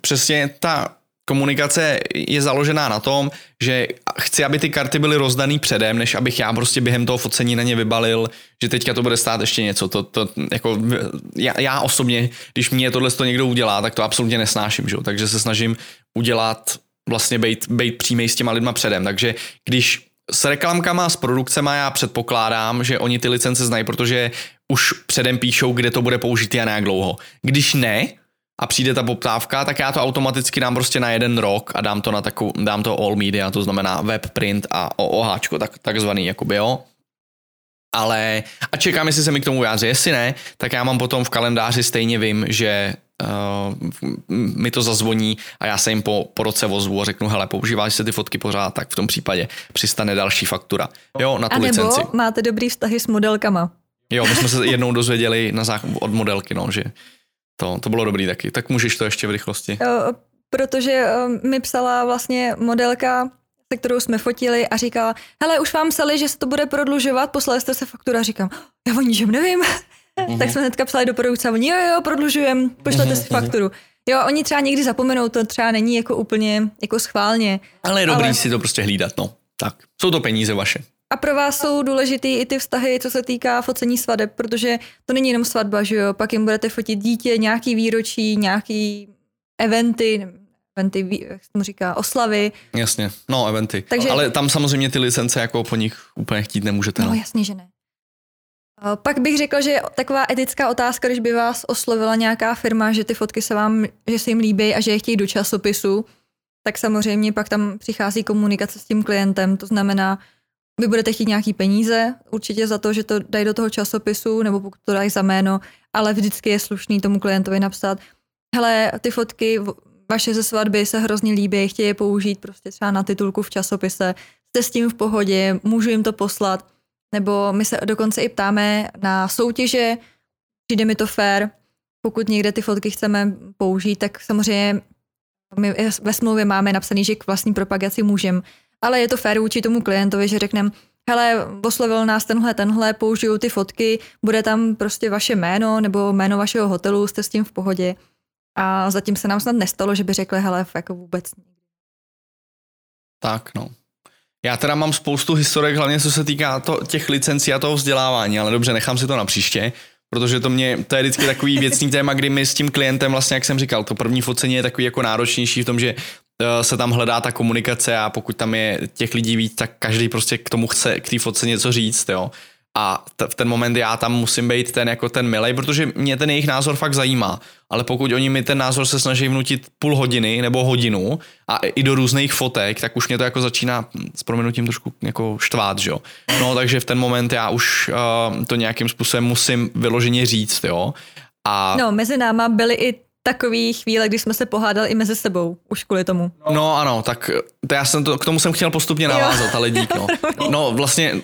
přesně ta komunikace je založená na tom, že chci, aby ty karty byly rozdaný předem, než abych já prostě během toho focení na ně vybalil, že teďka to bude stát ještě něco. To jako já osobně, když mě tohle někdo udělá, tak to absolutně nesnáším, že? Takže se snažím udělat, vlastně bejt přímej s těma lidma předem. Takže když s reklamkama, s produkcema já předpokládám, že oni ty licence znají, protože už předem píšou, kde to bude použitý a na jak dlouho. Když ne a přijde ta poptávka, tak já to automaticky dám prostě na 1 rok a dám to all media, to znamená web, print a OOHčko, takzvaný jakoby, jo. Ale a čekám, jestli se mi k tomu vyjádří, jestli ne, tak já mám potom v kalendáři stejně vím, že mi to zazvoní a já se jim po roce ozvu a řeknu, hele, používáš se ty fotky pořád, tak v tom případě přistane další faktura, jo, na tu licenci. A nebo máte dobrý vztahy s modelkama. Jo, my jsme se jednou dozvěděli od modelky, no, že to bylo dobrý taky. Tak můžeš to ještě v rychlosti. Protože mi psala vlastně modelka, se kterou jsme fotili, a říkala, hele, už vám psali, že se to bude prodlužovat, poslali jste se faktura, říkám, já o ničem nevím. Mm-hmm. Tak jsme hnedka psali do produkce, oni jo, prodlužujem, pošlete si fakturu. Jo, oni třeba někdy zapomenou, to třeba není jako úplně jako schválně. Ale je dobrý si to prostě hlídat, no. Tak, jsou to peníze vaše. A pro vás jsou důležitý i ty vztahy, co se týká focení svateb, protože to není jenom svatba, že jo, pak jim budete fotit dítě, nějaký výročí, nějaký eventy, eventy, jak se tomu říká, oslavy. Jasně, no eventy. Takže... Ale tam samozřejmě ty licence jako po nich úplně chtít nemůžete. No jasně, že ne. Pak bych řekla, že je taková etická otázka, když by vás oslovila nějaká firma, že ty fotky se vám, že se jim líbí a že je chtějí do časopisu, tak samozřejmě pak tam přichází komunikace s tím klientem. To znamená, vy budete chtít nějaký peníze určitě za to, že to dají do toho časopisu, nebo pokud to dají za jméno, ale vždycky je slušný tomu klientovi napsat, hele, ty fotky vaše ze svatby se hrozně líbí, chtějí je použít prostě třeba na titulku v časopise, jste s tím v pohodě, můžu jim to poslat, nebo my se dokonce i ptáme na soutěže, přijde mi to fair, pokud někde ty fotky chceme použít, tak samozřejmě my ve smlouvě máme napsaný, že k vlastní propagaci můžeme, ale je to fair vůči tomu klientovi, že řekneme, hele, oslovil nás tenhle, použiju ty fotky, bude tam prostě vaše jméno nebo jméno vašeho hotelu, jste s tím v pohodě. A zatím se nám snad nestalo, že by řekli, hele, jako vůbec. Tak, no. Já teda mám spoustu historek, hlavně co se týká těch licencí a toho vzdělávání, ale dobře, nechám si to na příště, protože to je vždycky takový věcný téma, kdy my s tím klientem, vlastně, jak jsem říkal, to první focení je takový jako náročnější v tom, že se tam hledá ta komunikace a pokud tam je těch lidí víc, tak každý prostě k tomu chce, k té fotce něco říct, jo. A v ten moment já tam musím být ten milej, protože mě ten jejich názor fakt zajímá. Ale pokud oni mi ten názor se snaží vnutit půl hodiny nebo hodinu a i do různých fotek, tak už mě to jako začíná s prominutím trošku jako štvát, že jo. No takže v ten moment já už to nějakým způsobem musím vyloženě říct, jo. A... No mezi náma byly i takový chvíle, když jsme se pohádali i mezi sebou, už kvůli tomu. No ano, tak to já jsem k tomu jsem chtěl postupně navázat, ale dík, no. No vlastně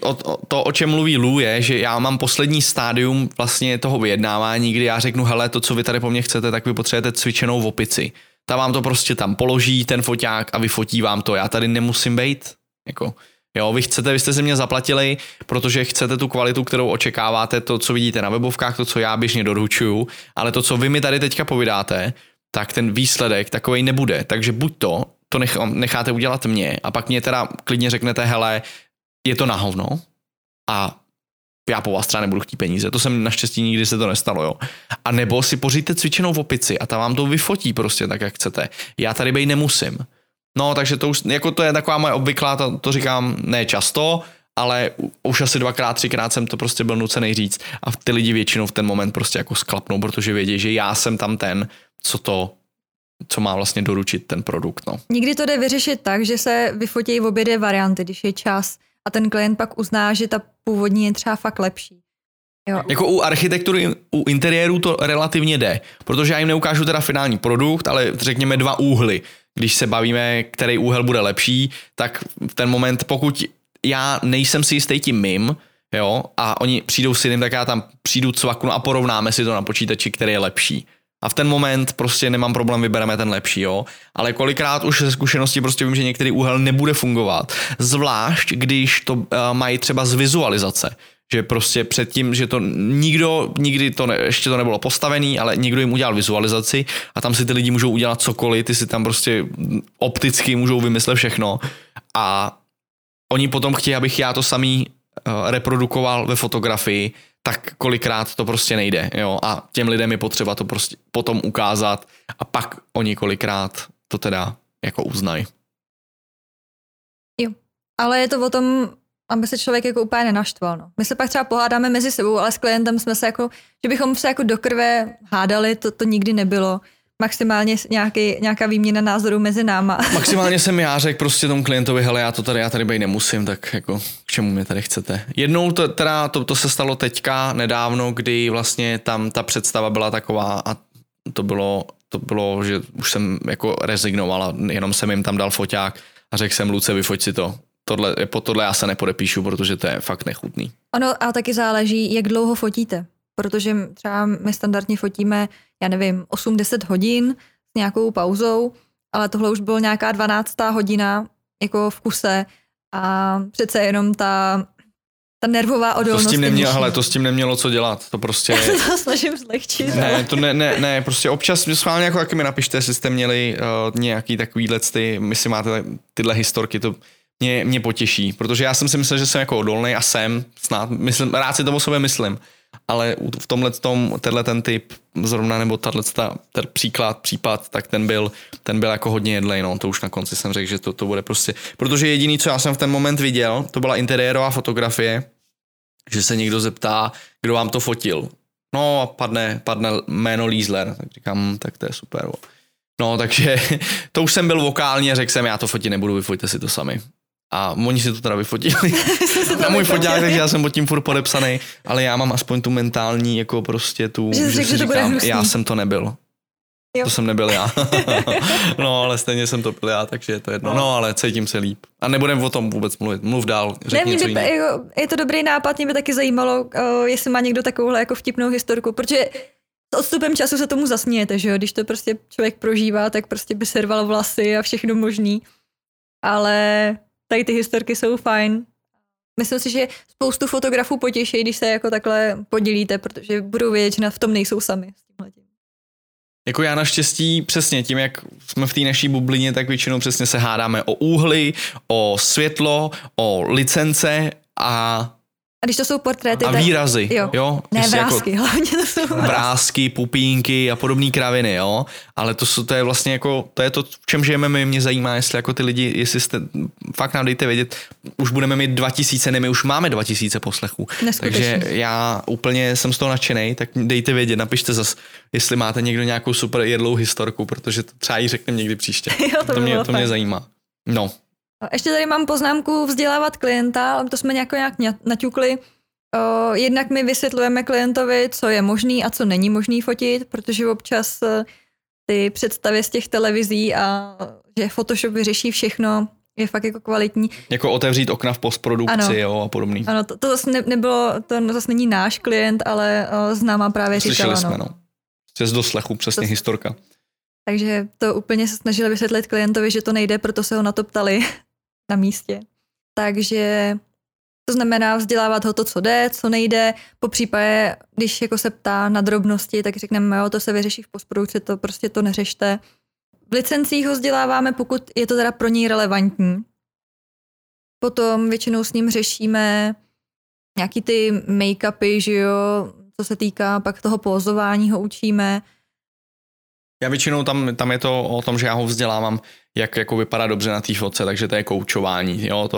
to, o čem mluví Lou, je, že já mám poslední stádium vlastně toho vyjednávání, kdy já řeknu, hele, to, co vy tady po mně chcete, tak vy potřebujete cvičenou opici. Ta vám to prostě tam položí, ten foťák a vyfotí vám to. Já tady nemusím bejt, jako... Jo, vy jste se mě zaplatili, protože chcete tu kvalitu, kterou očekáváte, to, co vidíte na webovkách, to, co já běžně doručuju, ale to, co vy mi tady teďka povídáte, tak ten výsledek takovej nebude. Takže buď to necháte udělat mě a pak mě teda klidně řeknete, hele, je to na hovno a já po vás třeba nebudu chtít peníze, to jsem naštěstí nikdy se to nestalo, jo. A nebo si poříďte cvičenou opici a ta vám to vyfotí prostě tak, jak chcete. Já tady bej nemusím. No, takže to už, jako to je taková moje obvyklá, to říkám ne často, ale už asi 2x, 3x jsem to prostě byl nucený říct a ty lidi většinou v ten moment prostě jako sklapnou, protože vědí, že já jsem tam ten, co má vlastně doručit ten produkt, no. Nikdy to jde vyřešit tak, že se vyfotí obě dvě varianty, když je čas a ten klient pak uzná, že ta původní je třeba fakt lepší. Jo. Jako u architektury, u interiérů to relativně jde, protože já jim neukážu teda finální produkt, ale řekněme 2 úhly. Když se bavíme, který úhel bude lepší, tak v ten moment, pokud já nejsem si jistý tím mým, jo, a oni přijdou s jiným, tak já tam přijdu, cvaknu a porovnáme si to na počítači, který je lepší. A v ten moment prostě nemám problém, vybereme ten lepší, jo. Ale kolikrát už ze zkušenosti prostě vím, že některý úhel nebude fungovat. Zvlášť, když to mají třeba z vizualizace. Že prostě předtím, že to nikdo, nikdy to ještě to nebylo postavený, ale někdo jim udělal vizualizaci a tam si ty lidi můžou udělat cokoliv, ty si tam prostě opticky můžou vymyslet všechno a oni potom chtějí, abych já to samý reprodukoval ve fotografii, tak kolikrát to prostě nejde, jo, a těm lidem je potřeba to prostě potom ukázat a pak oni kolikrát to teda jako uznají. Jo, ale je to o tom, aby se člověk jako úplně nenaštval. No. My se pak třeba pohádáme mezi sebou, ale s klientem jsme se jako, že bychom se jako do krve hádali, to nikdy nebylo. Maximálně nějaká výměna názorů mezi náma. Maximálně jsem já řekl prostě tomu klientovi, hele, já tady bej nemusím, tak jako k čemu mě tady chcete. Jednou to se stalo teďka nedávno, kdy vlastně tam ta představa byla taková a to bylo, že už jsem jako rezignoval a jenom jsem jim tam dal foťák a řekl jsem Luce, vyfoť si to. Tohle já se nepodepíšu, protože to je fakt nechutný. Ono a taky záleží, jak dlouho fotíte. Protože třeba my standardně fotíme, já nevím, 8-10 hodin s nějakou pauzou, ale tohle už bylo nějaká 12. hodina jako v kuse a přece jenom ta nervová odolnost. To s tím nemělo co dělat. To prostě... Já se to snažím zlehčit. Ne, to ne, prostě občas schválně jako taky mi napište, jestli jste měli nějaký takovýhle ty, myslím, máte tyhle historky, to mě potěší, protože já jsem si myslel, že jsem jako odolný a jsem snad, rád si to o sobě myslím, ale v tomhle tom, ten typ zrovna, nebo ten případ, tak ten byl jako hodně jedlej, no, to už na konci jsem řekl, že to bude prostě, protože jediný, co já jsem v ten moment viděl, to byla interiérová fotografie, že se někdo zeptá, kdo vám to fotil. No a padne jméno Lízler, tak říkám, tak to je super. No, takže to už jsem byl vokálně, řekl jsem, já to fotit nebudu, vyfoťte si to sami. A oni si to teda vyfotili. Na můj foťák, takže já jsem pod tím furt podepsaný, ale já mám aspoň tu mentální, jako prostě tu, že říkám, já jsem to nebyl. Jo. To jsem nebyl já. No, ale stejně jsem to byl já, takže je to jedno. No, ale cítím se líp. A nebudem o tom vůbec mluvit. Mluv dál, řekni něco jiného. Je to dobrý nápad, mě by taky zajímalo, jestli má někdo takovouhle jako vtipnou historku, protože s odstupem času se tomu zasmějete, že jo? Když to prostě člověk prožívá, tak prostě by serval vlasy a všechno možný. Ale tady ty historky jsou fajn. Myslím si, že spoustu fotografů potěší, když se jako takhle podělíte, protože budou vědět, že v tom nejsou sami. Jako já naštěstí přesně tím, jak jsme v té naší bublině, tak většinou přesně se hádáme o úhly, o světlo, o licence a když to jsou portréty, a výrazy, jo? Ne, vrásky, jako hlavně to jsou vrásky, pupínky a podobné kraviny, jo? Ale to je vlastně jako, to je to, v čem žijeme my, mě zajímá, jestli jako ty lidi, jestli jste, fakt nám dejte vědět, už budeme mít 2000, ne, my už máme 2000 poslechů. Takže já úplně jsem z toho nadšenej, tak dejte vědět, napište zas, jestli máte někdo nějakou super jedlou historku, protože to třeba ji řekneme někdy příště. Jo, to mě zajímá. No. Ještě tady mám poznámku vzdělávat klienta, to jsme nějak naťukli. Jednak my vysvětlujeme klientovi, co je možný a co není možný fotit, protože občas ty představy z těch televizí a že Photoshop vyřeší všechno, je fakt jako kvalitní. Jako otevřít okna v postprodukci, ano, jo, a podobný. Ano, to zase nebylo, to zase není náš klient, ale známá právě říkala. Slyšeli jsme, no. Z doslechu, přesně to historka. Takže to úplně se snažili vysvětlit klientovi, že to nejde, proto se ho na to ptali na místě. Takže to znamená vzdělávat ho to, co jde, co nejde. Popřípadě, když jako se ptá na drobnosti, tak řekneme, jo, to se vyřeší v postprodukci, to prostě to neřešte. V licencích ho vzděláváme, pokud je to teda pro něj relevantní. Potom většinou s ním řešíme nějaký ty make-upy, že jo, co se týká pak toho pózování, ho učíme. Já většinou tam je to o tom, že já ho vzdělávám, jak jako vypadá dobře na té fotce, takže to je koučování. Jo?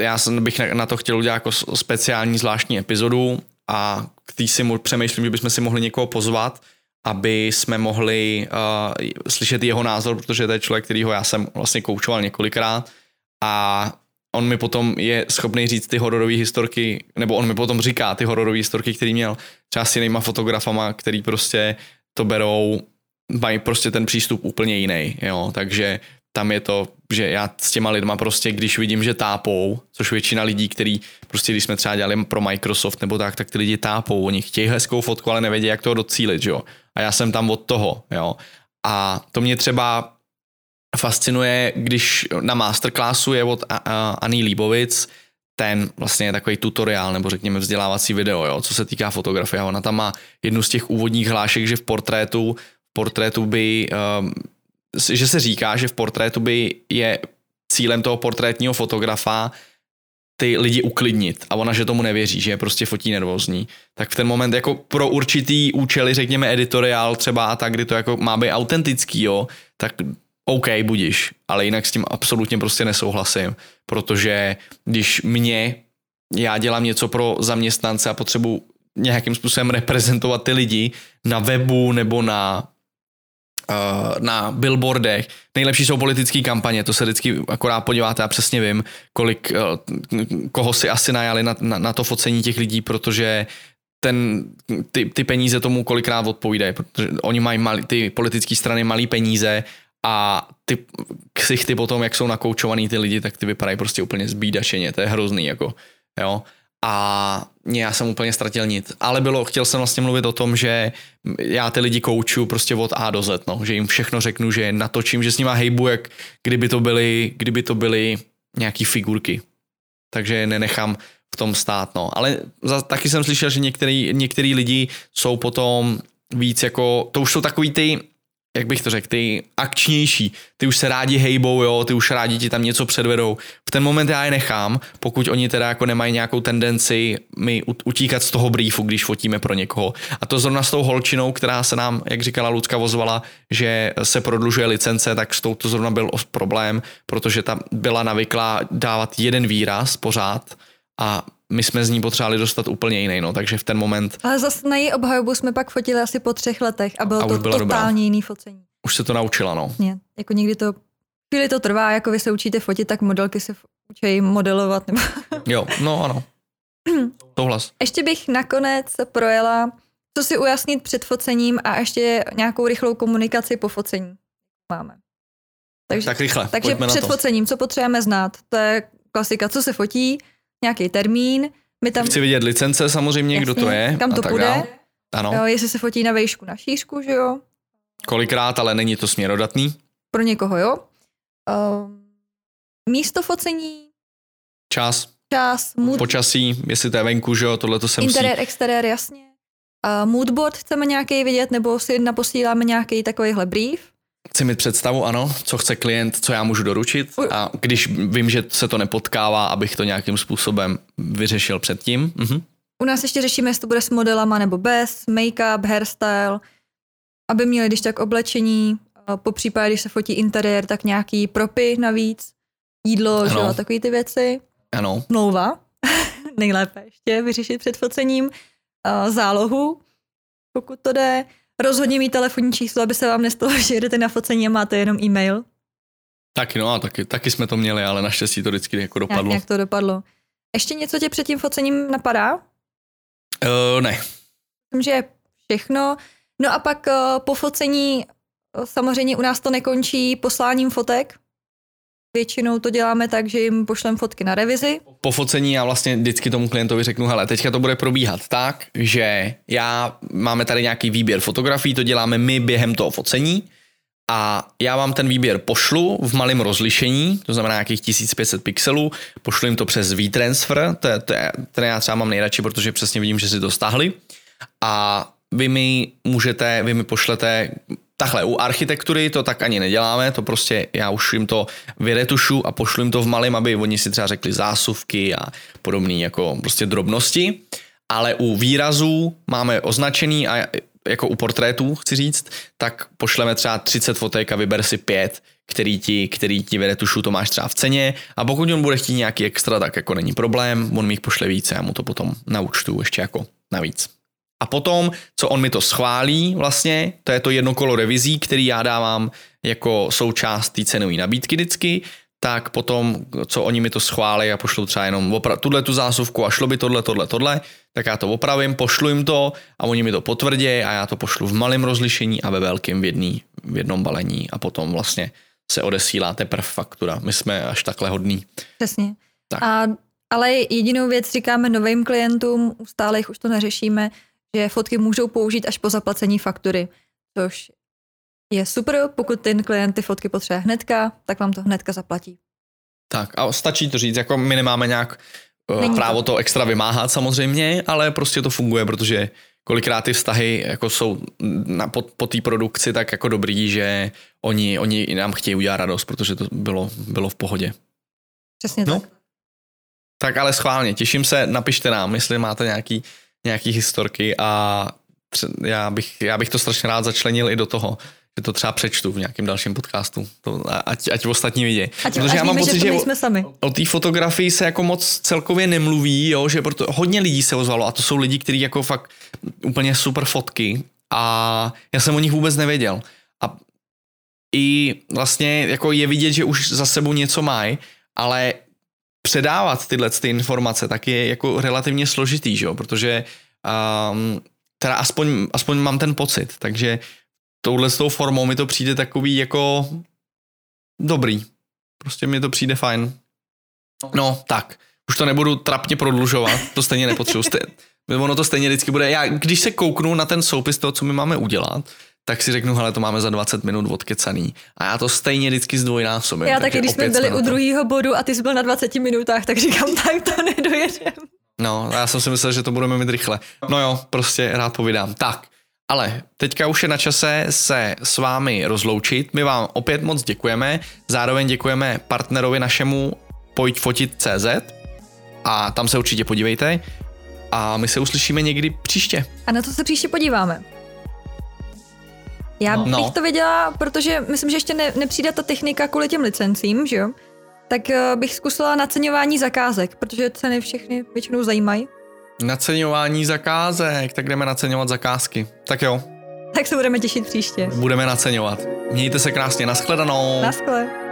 Já bych na to chtěl udělat jako speciální zvláštní epizodu a k tý si přemýšlím, že bychom si mohli někoho pozvat, aby jsme mohli slyšet jeho názor, protože to je člověk, kterýho já jsem vlastně koučoval několikrát a on mi potom je schopný říct ty hororové historky, nebo on mi potom říká ty hororové historky, který měl třeba s jinýma fotografama, který prostě to berou, mají prostě ten přístup úplně jiný, jo, takže tam je to, že já s těma lidma prostě, když vidím, že tápou, což většina lidí, který prostě, když jsme třeba dělali pro Microsoft nebo tak ty lidi tápou, oni chtějí hezkou fotku, ale nevědí, jak toho docílit, jo, a já jsem tam od toho, jo, a to mě třeba fascinuje, když na masterclassu je od Ani Líbovic, ten vlastně je takový tutoriál, nebo řekněme vzdělávací video, jo, co se týká fotografie, ona tam má jednu z těch úvodních hlášek, že v portrétu by, že se říká, že v portrétu by je cílem toho portrétního fotografa ty lidi uklidnit a ona, že tomu nevěří, že je prostě fotí nervózní. Tak v ten moment jako pro určitý účely, řekněme editoriál třeba a tak, kdy to jako má být autentický, jo, tak OK, budiš, ale jinak s tím absolutně prostě nesouhlasím, protože když já dělám něco pro zaměstnance a potřebuji nějakým způsobem reprezentovat ty lidi na webu nebo na billboardech. Nejlepší jsou politické kampaně, to se vždycky akorát podíváte, já přesně vím, kolik koho si asi najali na to focení těch lidí, protože ty peníze tomu kolikrát odpovídají, protože oni mají ty politické strany malý peníze a ty ksichty potom, jak jsou nakoučovaný ty lidi, tak ty vypadají prostě úplně zbídačeně, to je hrozný, jako, jo. A já jsem úplně ztratil nit. Ale chtěl jsem vlastně mluvit o tom, že já ty lidi koučuju prostě od A do Z, no. Že jim všechno řeknu, že je natočím, že s nima hejbu, jak kdyby to byly nějaký figurky. Takže nenechám v tom stát, no. Ale taky jsem slyšel, že některý lidi jsou potom víc jako, to už jsou takový ty jak bych to řekl, ty akčnější, ty už se rádi hejbou, jo, ty už rádi ti tam něco předvedou. V ten moment já je nechám, pokud oni teda jako nemají nějakou tendenci mi utíkat z toho briefu, když fotíme pro někoho. A to zrovna s tou holčinou, která se nám, jak říkala Lucka, ozvala, že se prodlužuje licence, tak s tou to zrovna byl problém, protože ta byla navyklá dávat jeden výraz pořád a my jsme z ní potřebovali dostat úplně jiný, no, takže v ten moment... Ale zase na její obhajobu jsme pak fotili asi po 3 letech a bylo to totálně jiný focení. Už se to naučila, no. Ne, jako někdy to... Chvíli to trvá, jako vy se učíte fotit, tak modelky se učí modelovat. Nebo... Jo, no ano. Souhlas. Ještě bych nakonec projela, co si ujasnit před focením a ještě nějakou rychlou komunikaci po focení máme. Takže, tak rychle, takže před focením, co potřebujeme znát? To je klasika, co se fotí, nějaký termín. My tam... Chci vidět licence samozřejmě, jasně, kdo to je. Kam to půjde. Ano. Jo, jestli se fotí na vejšku, na šířku, že jo. Kolikrát, ale není to směrodatný. Pro někoho, jo. Místo focení. Čas. Počasí, jestli to je venku, že jo, tohle to se musí. Interiér, exteriér, jasně. Moodboard chceme nějaký vidět, nebo si naposíláme nějaký takovýhle brief. Chci mít představu, ano, co chce klient, co já můžu doručit a když vím, že se to nepotkává, abych to nějakým způsobem vyřešil předtím. Mhm. U nás ještě řešíme, jestli to bude s modelama nebo bez, make-up, hairstyle, aby měli když tak oblečení, popřípadě, když se fotí interiér, tak nějaký propy navíc, jídlo, žel, takový ty věci. Ano. Smlouva, nejlépe ještě vyřešit před focením, zálohu, pokud to jde. Rozhodně mít telefonní číslo, aby se vám nestalo, že jdete na focení a máte jenom e-mail. Taky, no a taky jsme to měli, ale naštěstí to vždycky jako dopadlo. Jak to dopadlo. Ještě něco tě před tím focením napadá? Ne. Myslím, že všechno. No a pak po focení samozřejmě u nás to nekončí posláním fotek. Většinou to děláme tak, že jim pošlem fotky na revizi. Po focení já vlastně vždycky tomu klientovi řeknu, hele, teďka to bude probíhat tak, že máme tady nějaký výběr fotografií, to děláme my během toho focení a já vám ten výběr pošlu v malém rozlišení, to znamená nějakých 1500 pixelů, pošlu jim to přes WeTransfer, to já třeba mám nejradši, protože přesně vidím, že si to stáhli a vy mi pošlete... Takhle, u architektury to tak ani neděláme, to prostě já už jim to vyretušu a pošlu jim to v malém, aby oni si třeba řekli zásuvky a podobné jako prostě drobnosti, ale u výrazů máme označený a jako u portrétů, chci říct, tak pošleme třeba 30 fotek a vyber si 5, který ti vyretušu, to máš třeba v ceně a pokud on bude chtít nějaký extra, tak jako není problém, on mi jich pošle více, já mu to potom naučtu ještě jako navíc. A potom, co on mi to schválí vlastně, to je to jedno kolo revizí, který já dávám jako součást té cenové nabídky vždycky, tak potom, co oni mi to schválí a pošlou třeba jenom tu zásuvku a šlo by tohle, tak já to opravím, pošlu jim to a oni mi to potvrdí a já to pošlu v malém rozlišení a ve velkém v jednom balení a potom vlastně se odesílá teprve faktura. My jsme až takhle hodní. Přesně. Tak. Ale jedinou věc říkáme novým klientům, u stálejch už to neřešíme, že fotky můžou použít až po zaplacení faktury, což je super, pokud ten klient ty fotky potřebuje hnedka, tak vám to hnedka zaplatí. Tak a stačí to říct, jako my nemáme nějak právo to extra vymáhat samozřejmě, ale prostě to funguje, protože kolikrát ty vztahy jako jsou po té produkci tak jako dobrý, že oni nám chtějí udělat radost, protože to bylo v pohodě. Přesně no. Tak. Tak ale schválně, těším se, napište nám, jestli máte nějaký historky a já bych to strašně rád začlenil i do toho, že to třeba přečtu v nějakém dalším podcastu, to, ať ostatní vidí. Protože já mám pocit, že o té fotografii se jako moc celkově nemluví, jo, že proto hodně lidí se ozvalo a to jsou lidi, kteří jako fakt úplně super fotky a já jsem o nich vůbec nevěděl. A i vlastně jako je vidět, že už za sebou něco mají, ale předávat ty informace tak je jako relativně složitý, že jo? Protože teda aspoň mám ten pocit, takže touhle s tou formou mi to přijde takový jako dobrý. Prostě mi to přijde fajn. No tak, už to nebudu trapně prodlužovat, to stejně nepotřebuji. Ono to stejně vždycky bude. Já když se kouknu na ten soupis toho, co my máme udělat, tak si řeknu, hele, to máme za 20 minut odkecaný. A já to stejně vždycky zdvojnásobím. Já taky, když jsme byli u druhého bodu a ty jsi byl na 20 minutách, tak říkám, tak to nedojedem. No, já jsem si myslel, že to budeme mít rychle. No jo, prostě rád povídám. Tak, Ale teďka už je na čase se s vámi rozloučit. My vám opět moc děkujeme. Zároveň děkujeme partnerovi našemu PojďFotit.cz a tam se určitě podívejte. A my se uslyšíme někdy příště. A na to se příště podíváme. Já bych to věděla, protože myslím, že ještě nepřijde ta technika kvůli těm licencím, že jo? Tak bych zkusila naceňování zakázek, protože ceny všechny většinou zajímají. Naceňování zakázek, tak jdeme naceňovat zakázky. Tak jo. Tak se budeme těšit příště. Budeme naceňovat. Mějte se krásně, nashledanou. Naschle.